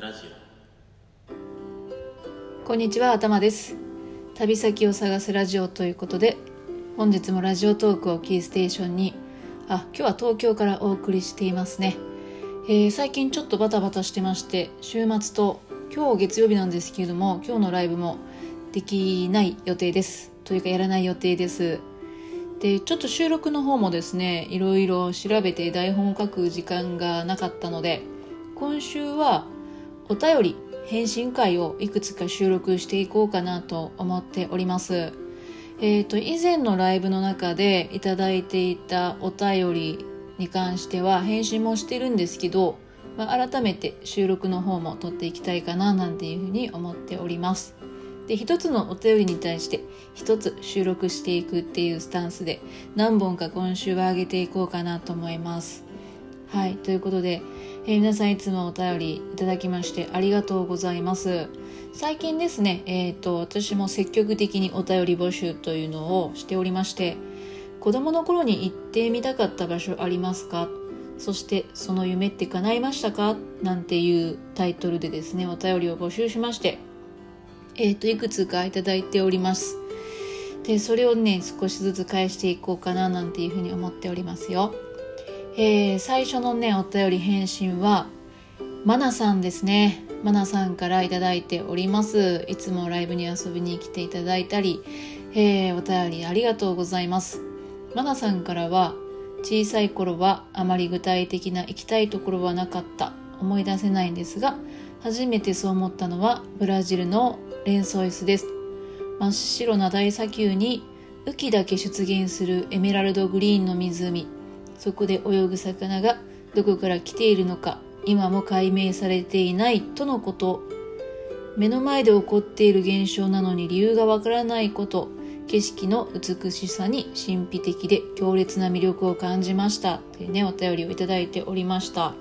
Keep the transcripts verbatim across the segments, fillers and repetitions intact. くラジオ。こんにちは、頭です。旅先を探すラジオということで、本日もラジオトークをキーステーションにあ今日は東京からお送りしていますね。えー、最近ちょっとバタバタしてまして、週末と今日月曜日なんですけれども、今日のライブもできない予定です。というかやらない予定です。で、ちょっと収録の方もですね、いろいろ調べて台本を書く時間がなかったので、今週はお便り返信会をいくつか収録していこうかなと思っております。えっと、以前のライブの中でいただいていたお便りに関しては返信もしてるんですけど、まあ、改めて収録の方も撮っていきたいかななんていうふうに思っております。で、一つのお便りに対して一つ収録していくっていうスタンスで何本か今週は上げていこうかなと思います。はい、ということで、えー、皆さんいつもお便りいただきましてありがとうございます。最近ですね、えっと、私も積極的にお便り募集というのをしておりまして、子供の頃に行ってみたかった場所ありますか？そしてその夢って叶いましたか？なんていうタイトルでですね、お便りを募集しまして、えっと、いくつかいただいております。で、それをね、少しずつ返していこうかななんていうふうに思っておりますよ。えー、最初のね、お便り返信は、マナさんですね。マナさんからいただいております。いつもライブに遊びに来ていただいたり、えー、お便りありがとうございます。マナさんからは、小さい頃はあまり具体的な行きたいところはなかった。思い出せないんですが、初めてそう思ったのはブラジルのレンソイスです。真っ白な大砂丘に雨季だけ出現するエメラルドグリーンの湖、そこで泳ぐ魚がどこから来ているのか今も解明されていないとのこと。目の前で起こっている現象なのに理由がわからないこと、景色の美しさに神秘的で強烈な魅力を感じましたっていうね、お便りをいただいておりました。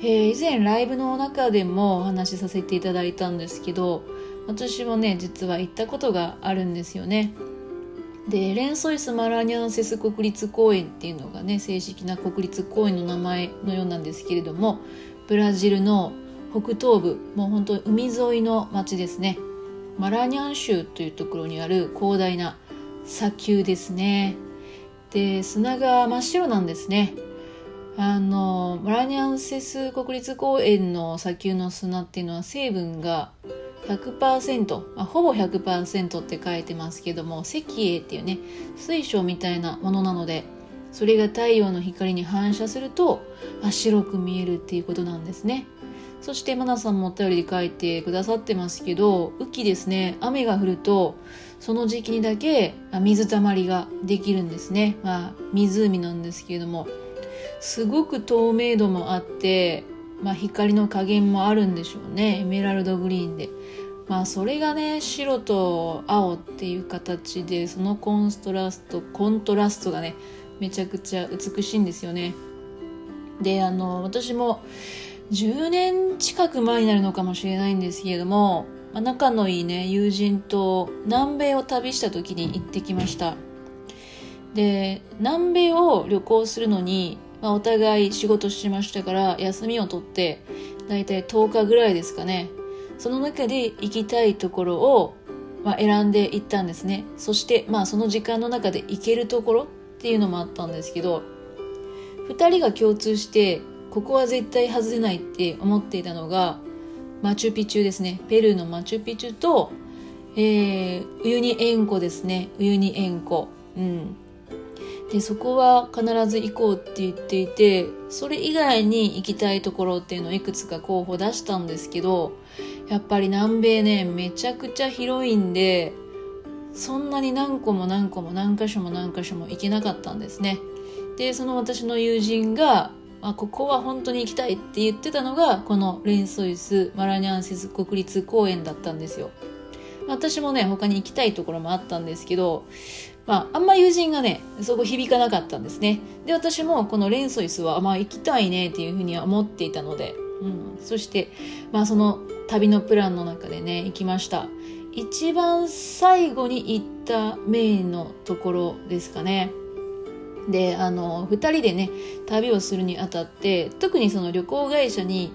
えー、以前ライブの中でもお話しさせていただいたんですけど、私もね、実は行ったことがあるんですよね。で、レンソイスマラニャンセス国立公園っていうのがね、正式な国立公園の名前のようなんですけれども、ブラジルの北東部、もう本当に海沿いの町ですね。マラニャン州というところにある広大な砂丘ですね。で、砂が真っ白なんですね。あのマラニャンセス国立公園の砂丘の砂っていうのは成分がひゃくパーセント、まあ、ほぼ ひゃくパーセント って書いてますけども、石英っていうね、水晶みたいなものなので、それが太陽の光に反射すると、まあ、白く見えるっていうことなんですね。そしてマナさんもお便りで書いてくださってますけど、雨季ですね、雨が降るとその時期にだけ、まあ、水たまりができるんですね。まあ、湖なんですけれども、すごく透明度もあって、まあ、光の加減もあるんでしょうね。エメラルドグリーンで、まあ、それがね、白と青っていう形で、そのコントラストコントラストがね、めちゃくちゃ美しいんですよね。で、あの私もじゅうねん近く前になるのかもしれないんですけれども、まあ、仲のいいね、友人と南米を旅した時に行ってきました。で、南米を旅行するのに、まあ、お互い仕事しましたから休みを取ってだいたいとおかぐらいですかね。その中で行きたいところを、まあ、選んで行ったんですね。そして、まあ、その時間の中で行けるところっていうのもあったんですけど、ふたりが共通してここは絶対外れないって思っていたのがマチュピチュですね。ペルーのマチュピチュと、えー、ウユニ塩湖ですね。ウユニ塩湖、うん、で、そこは必ず行こうって言っていて、それ以外に行きたいところっていうのをいくつか候補出したんですけど、やっぱり南米ね、めちゃくちゃ広いんで、そんなに何個も何個も何箇所も何箇所も行けなかったんですね。で、その私の友人が、まあ、ここは本当に行きたいって言ってたのが、このレンソイスマラニャンセス国立公園だったんですよ。私もね、他に行きたいところもあったんですけど、まあ、あんま友人がね、そこ響かなかったんですね。で、私もこのレンソイスは、まあ、行きたいねっていうふうには思っていたので、うん、そして、まあ、その旅のプランの中でね、行きました。一番最後に行ったメインのところですかね。で、あの、二人でね、旅をするにあたって、特にその旅行会社に、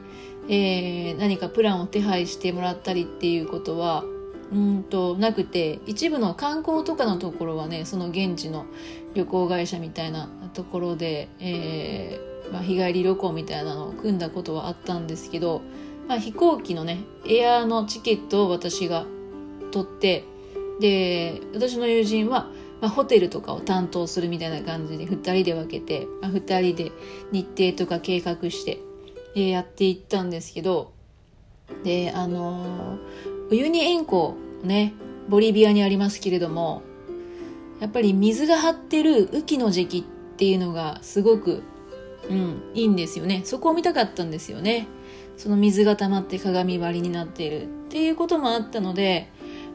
えー、何かプランを手配してもらったりっていうことはうんとなくて、一部の観光とかのところはね、その現地の旅行会社みたいなところで、えーまあ、日帰り旅行みたいなのを組んだことはあったんですけど、まあ、飛行機のねエアのチケットを私が取って、で私の友人は、まあ、ホテルとかを担当するみたいな感じでふたりで分けて、まあ、ふたりで日程とか計画して、えー、やっていったんですけど、であのー、ウユニ塩湖ね、ボリビアにありますけれども、やっぱり水が張ってる雨季の時期っていうのがすごく、うん、いいんですよね。そこを見たかったんですよね。その水が溜まって鏡張りになっているっていうこともあったので、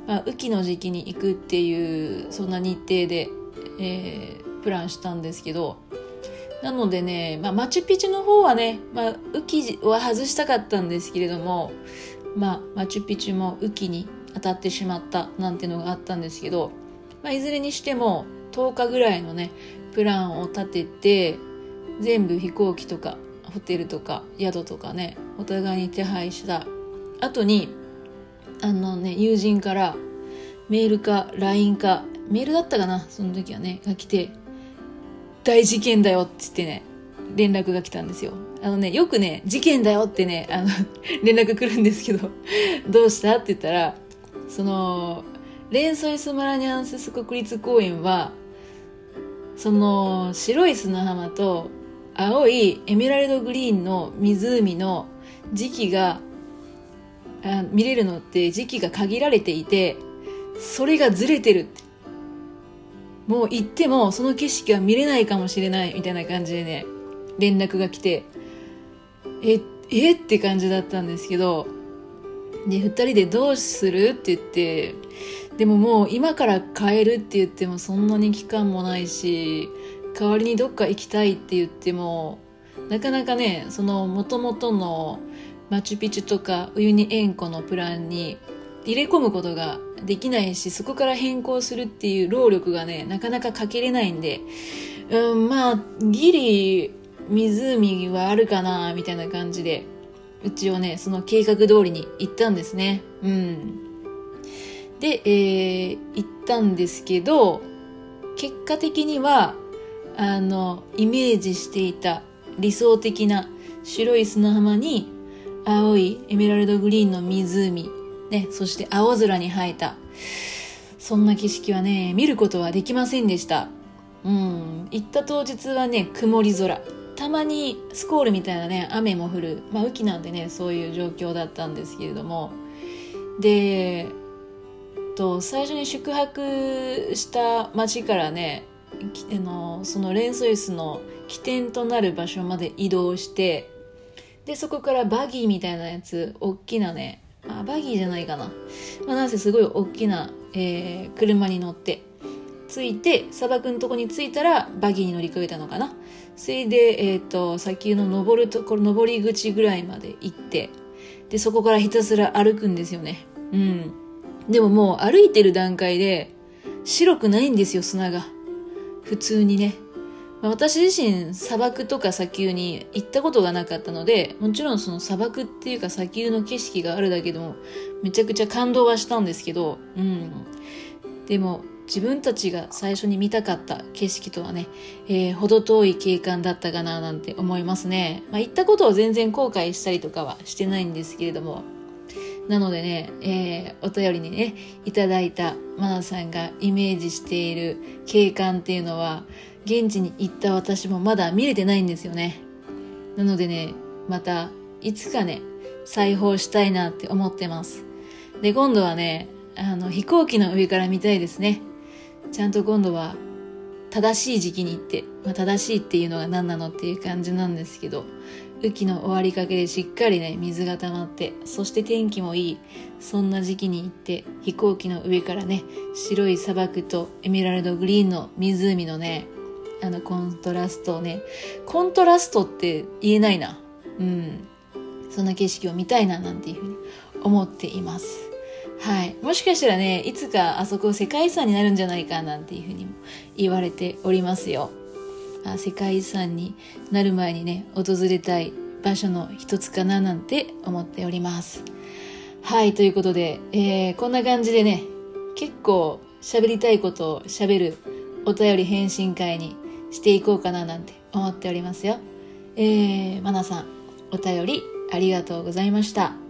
まあ、雨季の時期に行くっていうそんな日程で、えー、プランしたんですけど、なのでね、まあ、マチュピチュの方はね、まあ、雨季は外したかったんですけれども、まあ、マチュピチュも雨季に当たってしまったなんてのがあったんですけど、まあ、いずれにしてもとおかぐらいのねプランを立てて、全部飛行機とかホテルとか宿とかねお互いに手配した後に、あのね友人からメールか ライン か、メールだったかな、その時はね、が来て、大事件だよって言ってね連絡が来たんですよ。あのねよくね事件だよってねあの連絡来るんですけどどうしたって言ったら、そのレンソイスマラニャンセス国立公園はその白い砂浜と青いエメラルドグリーンの湖の時期があ見れるのって時期が限られていて、それがずれてるって、もう行ってもその景色は見れないかもしれないみたいな感じでね連絡が来て、ええって感じだったんですけど、で二人でどうするって言って、でももう今から帰るって言ってもそんなに期間もないし、代わりにどっか行きたいって言ってもなかなかね、その元々のマチュピチュとかウユニ塩湖のプランに入れ込むことができないし、そこから変更するっていう労力がねなかなかかけれないんで、うん、まあギリ湖はあるかなみたいな感じで、うちをねその計画通りに行ったんですね。うんで、えー、行ったんですけど、結果的にはあのイメージしていた理想的な白い砂浜に青いエメラルドグリーンの湖、ね、そして青空に生えたそんな景色はね見ることはできませんでした。うん、行った当日はね曇り空、たまにスコールみたいなね雨も降る、まあ雨季なんでねそういう状況だったんですけれども、でと最初に宿泊した町からねのそのレンソイスの起点となる場所まで移動して、でそこからバギーみたいなやつ、大きなね、あバギーじゃないかな、まあ、なんせすごい大きな、えー、車に乗って着いて、砂漠のとこに着いたらバギーに乗り換えたのかな。それで、えー、と先の登るところ、登り口ぐらいまで行って、でそこからひたすら歩くんですよね。うんでももう歩いてる段階で白くないんですよ、砂が。普通にね、まあ、私自身砂漠とか砂丘に行ったことがなかったので、もちろんその砂漠っていうか砂丘の景色があるだけでもめちゃくちゃ感動はしたんですけど、うん、でも自分たちが最初に見たかった景色とはね、えー、程遠い景観だったかななんて思いますね。まあ、行ったことを全然後悔したりとかはしてないんですけれども、なのでね、えー、お便りにねいただいたマナさんがイメージしている景観っていうのは現地に行った私もまだ見れてないんですよね。なのでね、またいつかね再訪したいなって思ってます。で今度はねあの飛行機の上から見たいですね。ちゃんと今度は正しい時期に行って、まあ、正しいっていうのが何なのっていう感じなんですけど、雨季の終わりかけでしっかりね水が溜まって、そして天気もいいそんな時期に行って、飛行機の上からね白い砂漠とエメラルドグリーンの湖のねあのコントラストをね、コントラストって言えないな、うん、そんな景色を見たいななんていうふうに思っています。はい、もしかしたらねいつかあそこ世界遺産になるんじゃないかなんていうふうにも言われておりますよ。世界遺産になる前にね訪れたい場所の一つかななんて思っております。はい、ということで、えー、こんな感じでね、結構喋りたいことを喋るお便り返信会にしていこうかななんて思っておりますよ。えー、マナさん、お便りありがとうございました。